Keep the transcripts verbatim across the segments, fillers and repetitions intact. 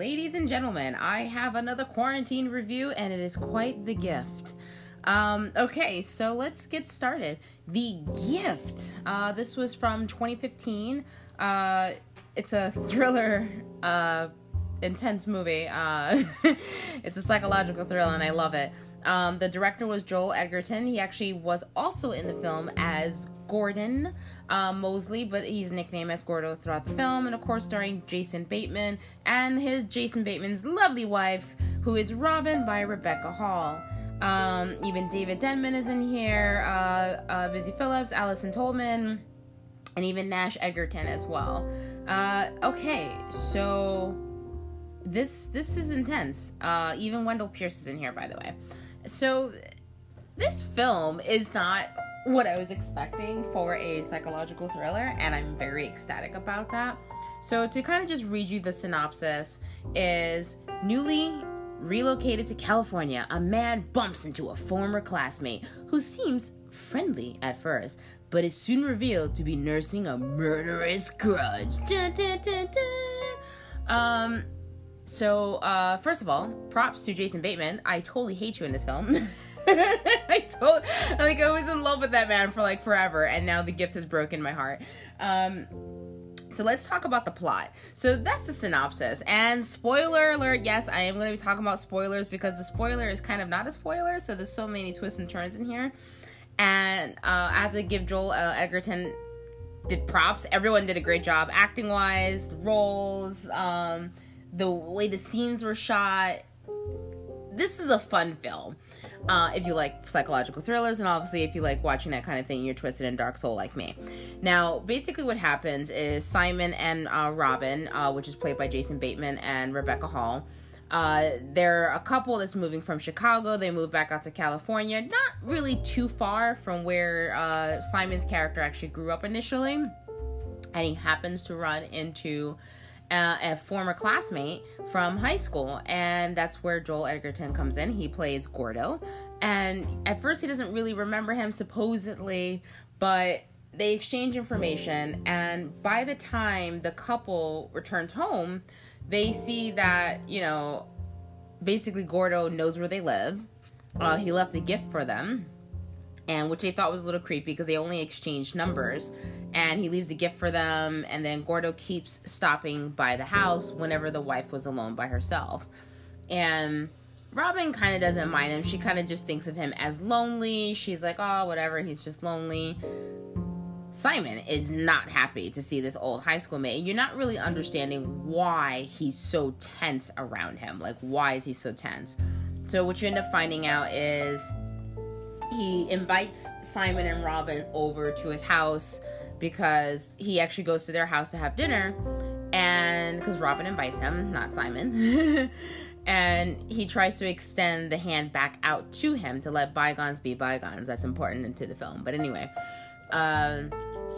ladies and gentlemen, I have another quarantine review, and it is quite the gift. Um, okay, so let's get started. The Gift. Uh, this was from twenty fifteen. Uh, it's a thriller, uh, intense movie. Uh, it's a psychological thriller, and I love it. Um, the director was Joel Edgerton. He actually was also in the film as Gordon uh, Mosley, but he's nicknamed as Gordo throughout the film, and of course starring Jason Bateman and his Jason Bateman's lovely wife, who is Robin, by Rebecca Hall. Um, even David Denman is in here, uh, uh, Busy Phillips, Alison Tolman, and even Nash Edgerton as well. Uh, okay, so this this is intense. Uh, even Wendell Pierce is in here, by the way. So this film is not what I was expecting for a psychological thriller, and I'm very ecstatic about that. So to kind of just read you the synopsis is: newly relocated to California, a man bumps into a former classmate who seems friendly at first, but is soon revealed to be nursing a murderous grudge. Dun, dun, dun, dun. Um... So, uh, first of all, props to Jason Bateman. I totally hate you in this film. I told, like, I was in love with that man for, like, forever, and now The Gift has broken my heart. Um, so let's talk about the plot. So that's the synopsis, and spoiler alert, yes, I am going to be talking about spoilers, because the spoiler is kind of not a spoiler, so there's so many twists and turns in here, and, uh, I have to give Joel uh, Edgerton did props. Everyone did a great job, acting-wise, roles, um... the way the scenes were shot. This is a fun film. Uh, if you like psychological thrillers, and obviously if you like watching that kind of thing, you're twisted and dark soul like me. Now, basically what happens is Simon and uh, Robin, uh, which is played by Jason Bateman and Rebecca Hall, uh, they're a couple that's moving from Chicago. They move back out to California, not really too far from where uh, Simon's character actually grew up initially. And he happens to run into Uh, a former classmate from high school, and that's where Joel Edgerton comes in. He plays Gordo, and at first he doesn't really remember him, supposedly, but they exchange information, and by the time the couple returns home, they see that, you know, basically Gordo knows where they live. Uh, he left a gift for them, and which they thought was a little creepy because they only exchanged numbers, and he leaves a gift for them, and then Gordo keeps stopping by the house whenever the wife was alone by herself, and Robin kind of doesn't mind him. She kind of just thinks of him as lonely. She's like, oh, whatever, he's just lonely. Simon is not happy to see this old high school mate, and you're not really understanding why he's so tense around him. Like, why is he so tense? So what you end up finding out is he invites Simon and Robin over to his house because he actually goes to their house to have dinner, and because Robin invites him, not Simon. And he tries to extend the hand back out to him to let bygones be bygones. That's important into the film. But anyway, um,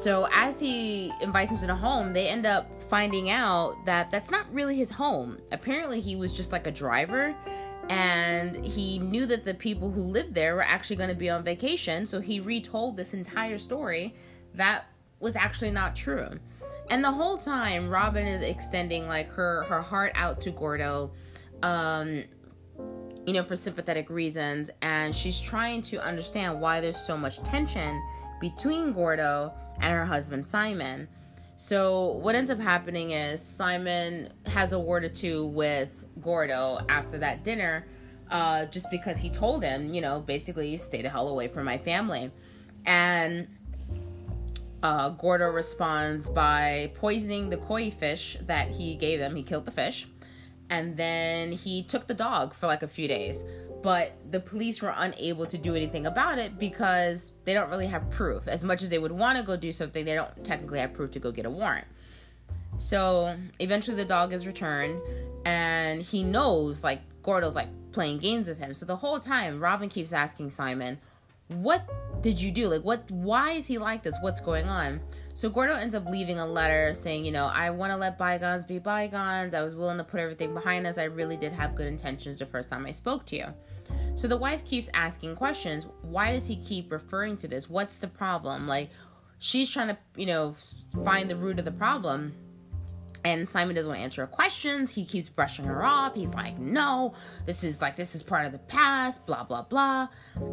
so as he invites him to the home, they end up finding out that that's not really his home. Apparently he was just like a driver, and he knew that the people who lived there were actually going to be on vacation, so he retold this entire story that was actually not true. And the whole time, Robin is extending, like, her, her heart out to Gordo, um, you know, for sympathetic reasons, and she's trying to understand why there's so much tension between Gordo and her husband, Simon. So what ends up happening is Simon has a word or two with Gordo after that dinner, uh, just because he told him, you know, basically, stay the hell away from my family. And uh, Gordo responds by poisoning the koi fish that he gave them. He killed the fish. And then he took the dog for like a few days. But the police were unable to do anything about it because they don't really have proof. As much as they would want to go do something, they don't technically have proof to go get a warrant. So eventually the dog is returned, and he knows, like, Gordo's, like, playing games with him. So the whole time, Robin keeps asking Simon, what did you do? Like, what? Why is he like this? What's going on? So Gordo ends up leaving a letter saying, you know, I want to let bygones be bygones. I was willing to put everything behind us. I really did have good intentions the first time I spoke to you. So the wife keeps asking questions. Why does he keep referring to this? What's the problem? Like, she's trying to, you know, find the root of the problem. And Simon doesn't want to answer her questions. He keeps brushing her off. He's like, no, this is like, this is part of the past, blah, blah, blah.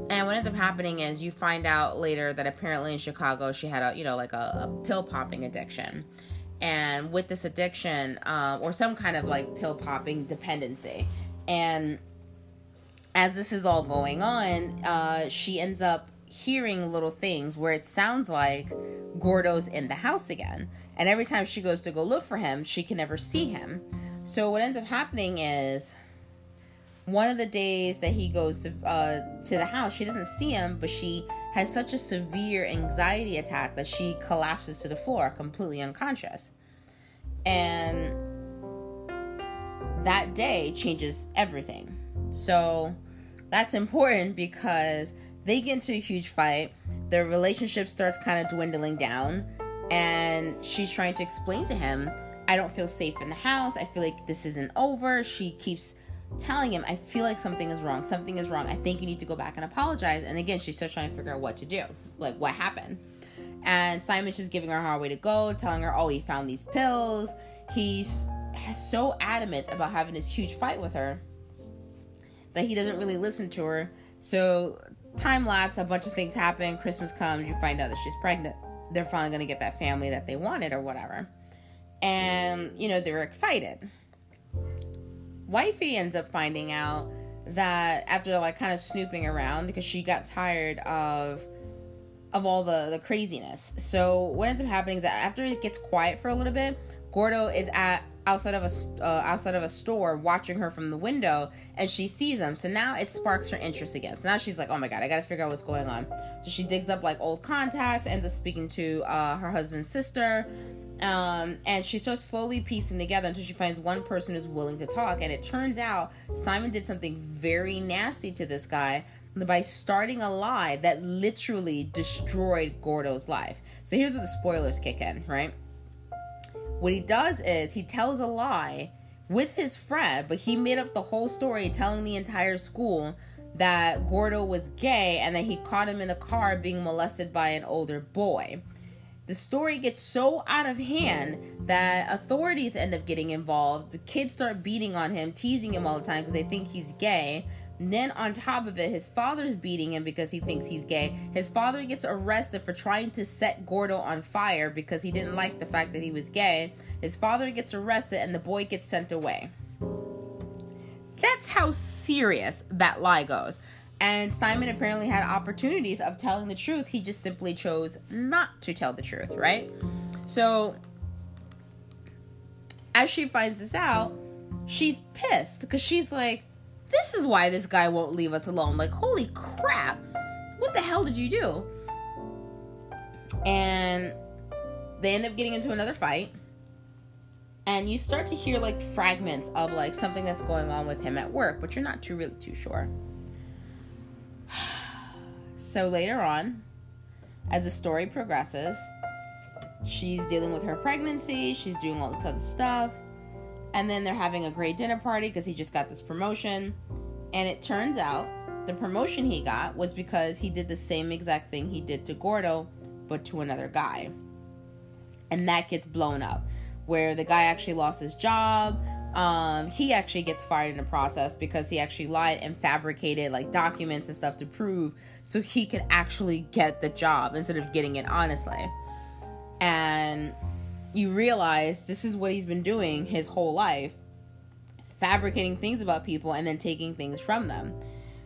And what ends up happening is you find out later that apparently in Chicago, she had a, you know, like a, a pill popping addiction. And with this addiction, um, or some kind of like pill popping dependency. And as this is all going on, uh, she ends up hearing little things where it sounds like Gordo's in the house again. And every time she goes to go look for him, she can never see him. So what ends up happening is one of the days that he goes to, uh, to the house, she doesn't see him, but she has such a severe anxiety attack that she collapses to the floor, completely unconscious. And that day changes everything. So that's important because they get into a huge fight. Their relationship starts kind of dwindling down. And she's trying to explain to him, I don't feel safe in the house. I feel like this isn't over. She keeps telling him, I feel like something is wrong. Something is wrong. I think you need to go back and apologize. And again, she's still trying to figure out what to do. Like, what happened? And Simon's just giving her her way to go, telling her, oh, he found these pills. He's so adamant about having this huge fight with her that he doesn't really listen to her. So time lapse, a bunch of things happen. Christmas comes. You find out that she's pregnant. They're finally going to get that family that they wanted or whatever. And, you know, they were excited. Wifey ends up finding out that after, like, kind of snooping around because she got tired of of all the, the craziness. So what ends up happening is that after it gets quiet for a little bit, Gordo is at outside of a, uh, outside of a store watching her from the window, and she sees him. So now it sparks her interest again. So now she's like, oh my God, I gotta figure out what's going on. So she digs up like old contacts, ends up speaking to uh, her husband's sister, um, and she starts slowly piecing together until she finds one person who's willing to talk. And it turns out Simon did something very nasty to this guy by starting a lie that literally destroyed Gordo's life. So here's where the spoilers kick in, right? What he does is he tells a lie with his friend, but he made up the whole story telling the entire school that Gordo was gay and that he caught him in the car being molested by an older boy. The story gets so out of hand that authorities end up getting involved. The kids start beating on him, teasing him all the time because they think he's gay. And then on top of it, his father's beating him because he thinks he's gay. His father gets arrested for trying to set Gordo on fire because he didn't like the fact that he was gay. His father gets arrested and the boy gets sent away. That's how serious that lie goes. And Simon apparently had opportunities of telling the truth. He just simply chose not to tell the truth, right? So as she finds this out, she's pissed because she's like, this is why this guy won't leave us alone. Like, holy crap. What the hell did you do? And they end up getting into another fight. And you start to hear, like, fragments of, like, something that's going on with him at work. But you're not too really too sure. So later on, as the story progresses, she's dealing with her pregnancy. She's doing all this other stuff. And then they're having a great dinner party because he just got this promotion. And it turns out the promotion he got was because he did the same exact thing he did to Gordo, but to another guy. And that gets blown up, where the guy actually lost his job. Um, he actually gets fired in the process because he actually lied and fabricated like documents and stuff to prove so he could actually get the job instead of getting it honestly. And you realize this is what he's been doing his whole life, fabricating things about people and then taking things from them.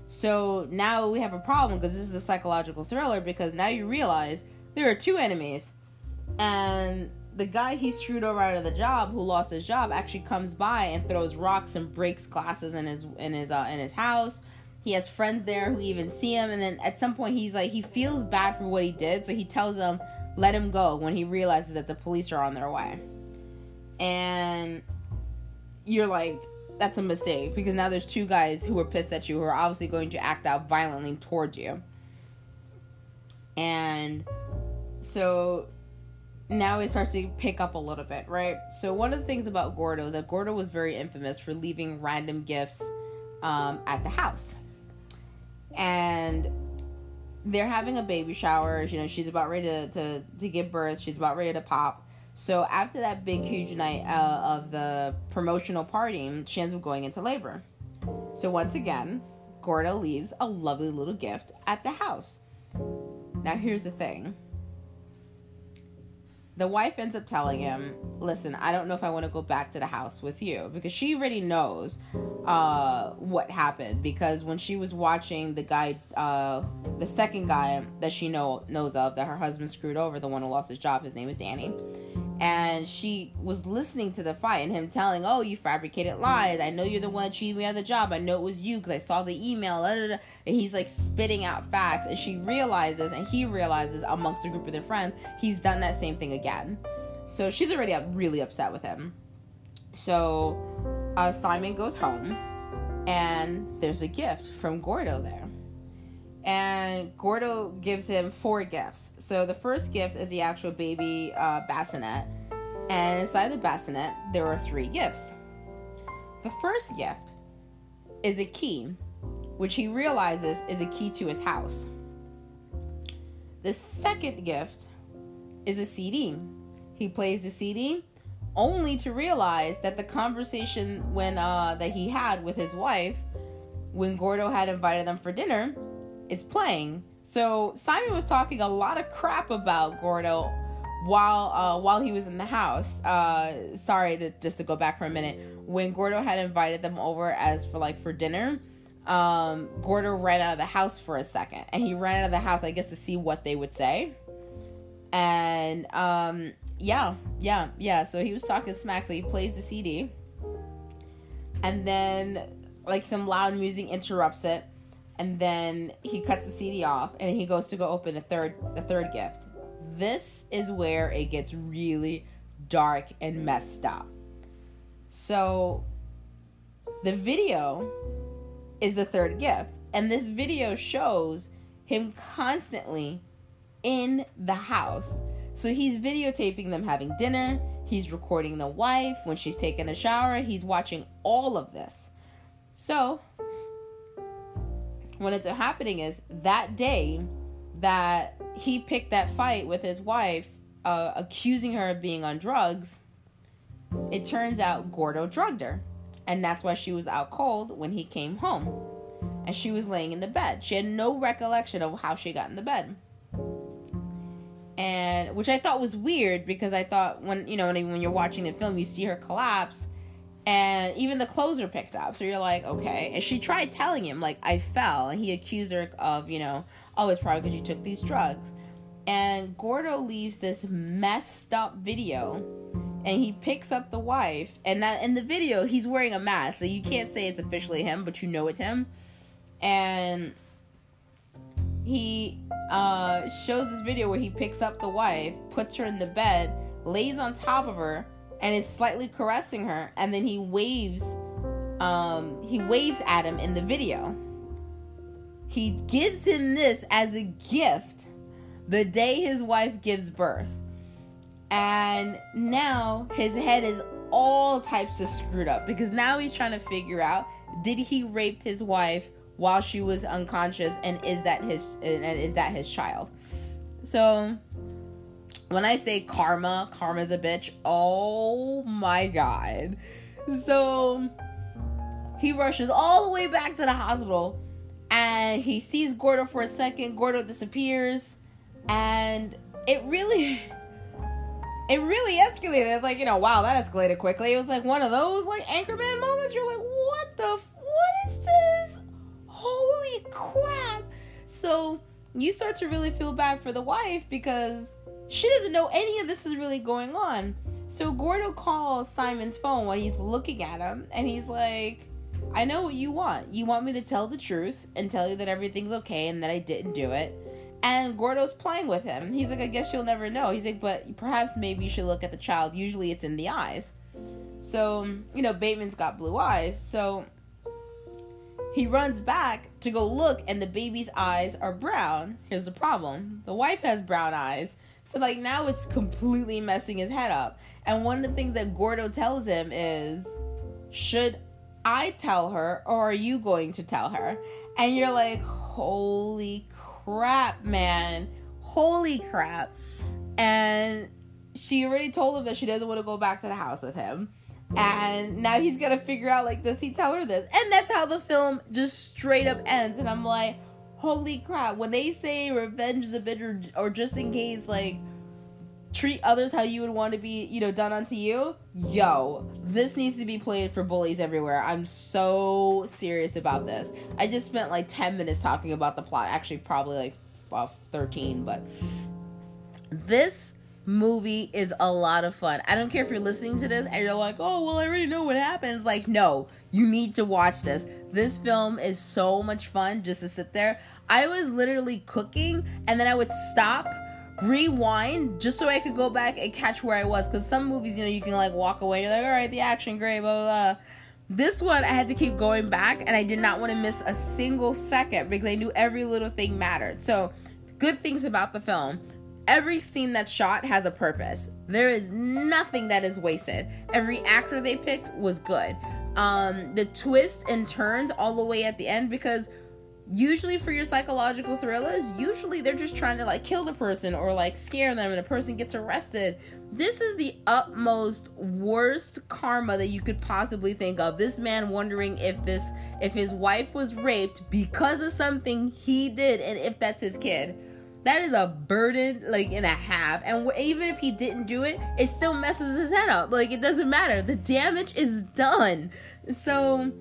So now we have a problem because this is a psychological thriller, because now you realize there are two enemies. And the guy he screwed over out of the job, who lost his job, actually comes by and throws rocks and breaks glasses in his in his uh, in his house. He has friends there who even see him, and then at some point he's like, he feels bad for what he did, so he tells them, let him go, when he realizes that the police are on their way. And you're like, that's a mistake, because now there's two guys who are pissed at you, who are obviously going to act out violently towards you. And so now it starts to pick up a little bit, right? So one of the things about Gordo is that Gordo was very infamous for leaving random gifts um, at the house. And they're having a baby shower. You know, she's about ready to, to, to give birth. She's about ready to pop. So after that big, huge night uh, of the promotional party, she ends up going into labor. So once again, Gordo leaves a lovely little gift at the house. Now here's the thing. The wife ends up telling him, listen, I don't know if I want to go back to the house with you, because she already knows uh, what happened, because when she was watching the guy, uh, the second guy that she know, knows of, that her husband screwed over, the one who lost his job, his name is Danny, and she was listening to the fight and him telling, oh, you fabricated lies. I know you're the one that cheated me out of the job. I know it was you because I saw the email. Blah, blah, blah. And he's like spitting out facts, and she realizes, and he realizes amongst a group of their friends, he's done that same thing again. So she's already up, really upset with him. So uh, Simon goes home, and there's a gift from Gordo there. And Gordo gives him four gifts. So the first gift is the actual baby uh, bassinet. And inside the bassinet, there are three gifts. The first gift is a key, which he realizes is a key to his house. The second gift is a C D. He plays the C D only to realize that the conversation when uh, that he had with his wife when Gordo had invited them for dinner is playing. So Simon was talking a lot of crap about Gordo while uh, while he was in the house. Uh, sorry, to, just to go back for a minute. When Gordo had invited them over as for like for dinner, um, Gordo ran out of the house for a second, and he ran out of the house, I guess, to see what they would say. And um, yeah, yeah, yeah. So he was talking smack. So he plays the C D, and then like some loud music interrupts it, and then he cuts the C D off, and he goes to go open the third, the third gift. This is where it gets really dark and messed up. So the video is the third gift, and this video shows him constantly in the house. So he's videotaping them having dinner, he's recording the wife when she's taking a shower, he's watching all of this. So what ends up happening is that day that he picked that fight with his wife, uh, accusing her of being on drugs, it turns out Gordo drugged her, and that's why she was out cold when he came home, and she was laying in the bed. She had no recollection of how she got in the bed. And which I thought was weird, because I thought when, you know, when, when you're watching the film, you see her collapse, and even the clothes are picked up. So you're like, okay. And she tried telling him, like, I fell. And he accused her of, you know, oh, it's probably because you took these drugs. And Gordo leaves this messed up video, and he picks up the wife. And that, in the video, he's wearing a mask, so you can't say it's officially him, but you know it's him. And he uh, shows this video where he picks up the wife, puts her in the bed, lays on top of her, and is slightly caressing her, and then he waves, um, he waves at him in the video. He gives him this as a gift the day his wife gives birth. And now his head is all types of screwed up, because now he's trying to figure out, did he rape his wife while she was unconscious, and is that his, and is that his child? So when I say karma, karma's a bitch. Oh my God. So he rushes all the way back to the hospital, and he sees Gordo for a second. Gordo disappears, and it really, it really escalated. It's like, you know, wow, that escalated quickly. It was like one of those like Anchorman moments. You're like, what the, what is this? Holy crap. So you start to really feel bad for the wife, because she doesn't know any of this is really going on. So Gordo calls Simon's phone while he's looking at him, and he's like, I know what you want. You want me to tell the truth and tell you that everything's okay and that I didn't do it. And Gordo's playing with him. He's like, I guess you'll never know. He's like, but perhaps maybe you should look at the child. Usually it's in the eyes. So, you know, Bateman's got blue eyes. So he runs back to go look, and the baby's eyes are brown. Here's the problem. The wife has brown eyes. So, like, now it's completely messing his head up. And one of the things that Gordo tells him is, should I tell her, or are you going to tell her? And you're like, holy crap, man. Holy crap. And she already told him that she doesn't want to go back to the house with him. And now he's got to figure out, like, does he tell her this? And that's how the film just straight up ends. And I'm like, holy crap. When they say revenge is a bit, or, or just in case, like, treat others how you would want to be, you know, done unto you. Yo, this needs to be played for bullies everywhere. I'm so serious about this. I just spent like ten minutes talking about the plot. Actually, probably like well, thirteen, but this movie is a lot of fun. I don't care if you're listening to this and you're like, oh, well, I already know what happens. Like, no, you need to watch this. This film is so much fun just to sit there. I was literally cooking and then I would stop, rewind, just so I could go back and catch where I was, because some movies, you know, you can like walk away, you're like, all right, the action, great, blah, blah, blah. This one, I had to keep going back, and I did not want to miss a single second, because I knew every little thing mattered. So, good things about the film. Every scene that's shot has a purpose. There is nothing that is wasted. Every actor they picked was good. Um, the twists and turns all the way at the end, because usually for your psychological thrillers, usually they're just trying to like kill the person or like scare them and a person gets arrested. This is the utmost worst karma that you could possibly think of. This man wondering if this, if his wife was raped because of something he did and if that's his kid. That is a burden like in a half. And even if he didn't do it, it still messes his head up. Like, it doesn't matter. The damage is done. So...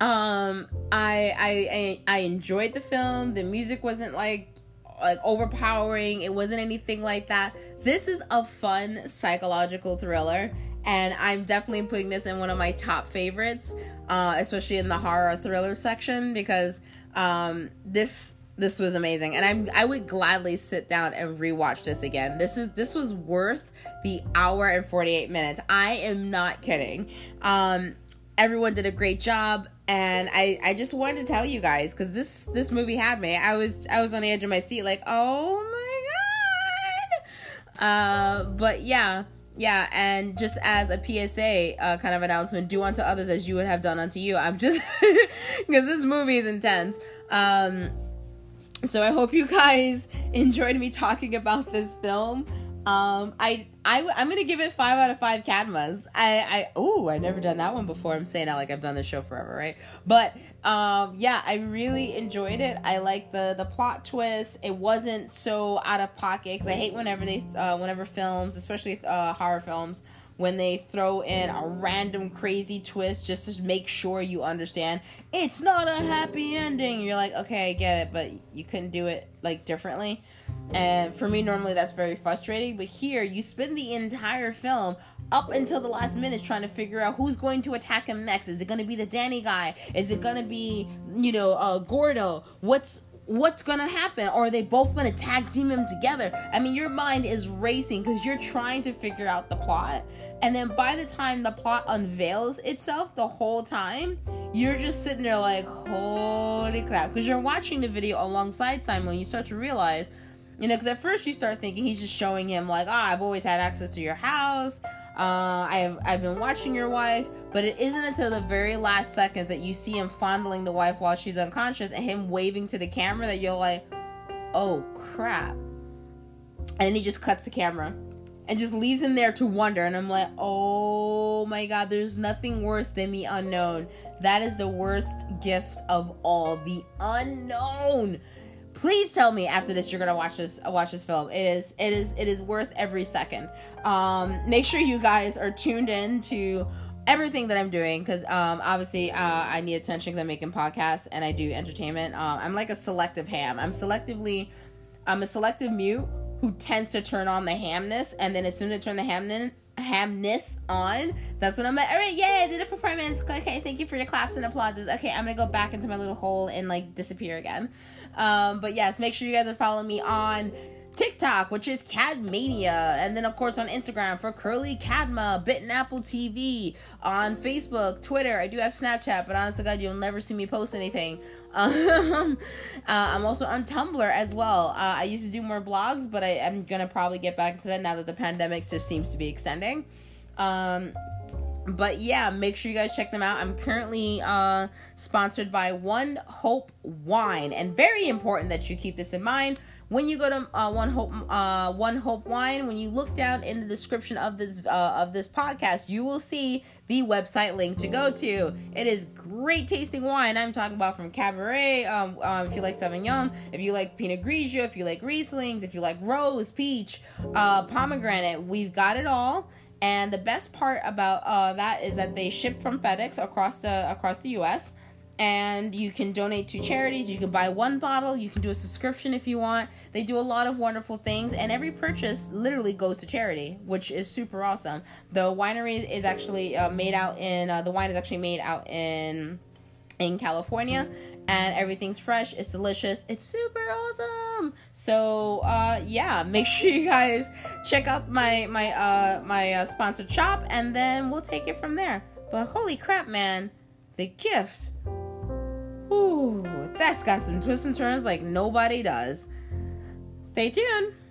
Um, I, I, I enjoyed the film. The music wasn't like, like overpowering. It wasn't anything like that. This is a fun psychological thriller, and I'm definitely putting this in one of my top favorites, uh, especially in the horror thriller section, because, um, this, this was amazing. And I'm, I would gladly sit down and rewatch this again. This is, this was worth the hour and forty-eight minutes. I am not kidding. Um, everyone did a great job. And I, I just wanted to tell you guys, because this, this movie had me. I was I was on the edge of my seat like, oh my god. Uh, but yeah, yeah. And just as a P S A uh, kind of announcement, do unto others as you would have done unto you. I'm just, because this movie is intense. Um, so I hope you guys enjoyed me talking about this film. Um, I, I, I'm going to give it five out of five Cadmus. I, I, oh, I've never done that one before. I'm saying that like I've done this show forever, right? But, um, yeah, I really enjoyed it. I like the, the plot twist. It wasn't so out of pocket, because I hate whenever they, uh, whenever films, especially, uh, horror films, when they throw in a random crazy twist just to make sure you understand it's not a happy ending. You're like, okay, I get it, but you couldn't do it like differently. And for me, normally that's very frustrating, but here you spend the entire film up until the last minute trying to figure out who's going to attack him next. Is it going to be the Danny guy? Is it going to be, you know, uh, Gordo? What's, what's going to happen? Or are they both going to tag team him together? I mean, your mind is racing because you're trying to figure out the plot. And then by the time the plot unveils itself, the whole time, you're just sitting there like, holy crap. Because you're watching the video alongside Simon, you start to realize... You know, because at first you start thinking he's just showing him, like, ah, oh, I've always had access to your house. Uh, I've I've been watching your wife. But it isn't until the very last seconds that you see him fondling the wife while she's unconscious and him waving to the camera that you're like, oh, crap. And then he just cuts the camera and just leaves him there to wonder. And I'm like, oh, my God, there's nothing worse than the unknown. That is the worst gift of all, the unknown. Please tell me after this you're gonna watch this watch this film. It is it is it is worth every second. Um, make sure you guys are tuned in to everything that I'm doing, because um, obviously uh, I need attention because I'm making podcasts and I do entertainment. Um, I'm like a selective ham. I'm selectively I'm a selective mute who tends to turn on the hamness, and then as soon as I turn the hamness hamness on, that's when I'm like, all right, yeah, I did a performance. Okay, thank you for your claps and applauses. Okay, I'm gonna go back into my little hole and like disappear again. Um, but yes, make sure you guys are following me on TikTok, which is Cadmania, and then of course on Instagram for Curly Cadma, Bitten Apple T V, on Facebook, Twitter. I do have Snapchat, but honest to God, you'll never see me post anything. Um, uh, I'm also on Tumblr as well. Uh, I used to do more blogs, but I am gonna probably get back into that now that the pandemic just seems to be extending. Um, But yeah, make sure you guys check them out. I'm currently uh, sponsored by One Hope Wine. And very important that you keep this in mind. When you go to uh, One Hope, uh, One Hope Wine, when you look down in the description of this uh, of this podcast, you will see the website link to go to. It is great tasting wine. I'm talking about from Cabernet. Um, um, if you like Sauvignon, if you like Pinot Grigio, if you like Rieslings, if you like Rose, Peach, uh, Pomegranate, we've got it all. And the best part about uh, that is that they ship from FedEx across the across the U S And you can donate to charities, you can buy one bottle, you can do a subscription if you want. They do a lot of wonderful things, and every purchase literally goes to charity, which is super awesome. The winery is actually uh, made out in, uh, the wine is actually made out in in California, and everything's fresh, it's delicious, it's super awesome. So, uh, yeah, make sure you guys check out my, my, uh, my uh, sponsored shop, and then we'll take it from there. But holy crap, man, The Gift. Ooh, that's got some twists and turns like nobody does. Stay tuned.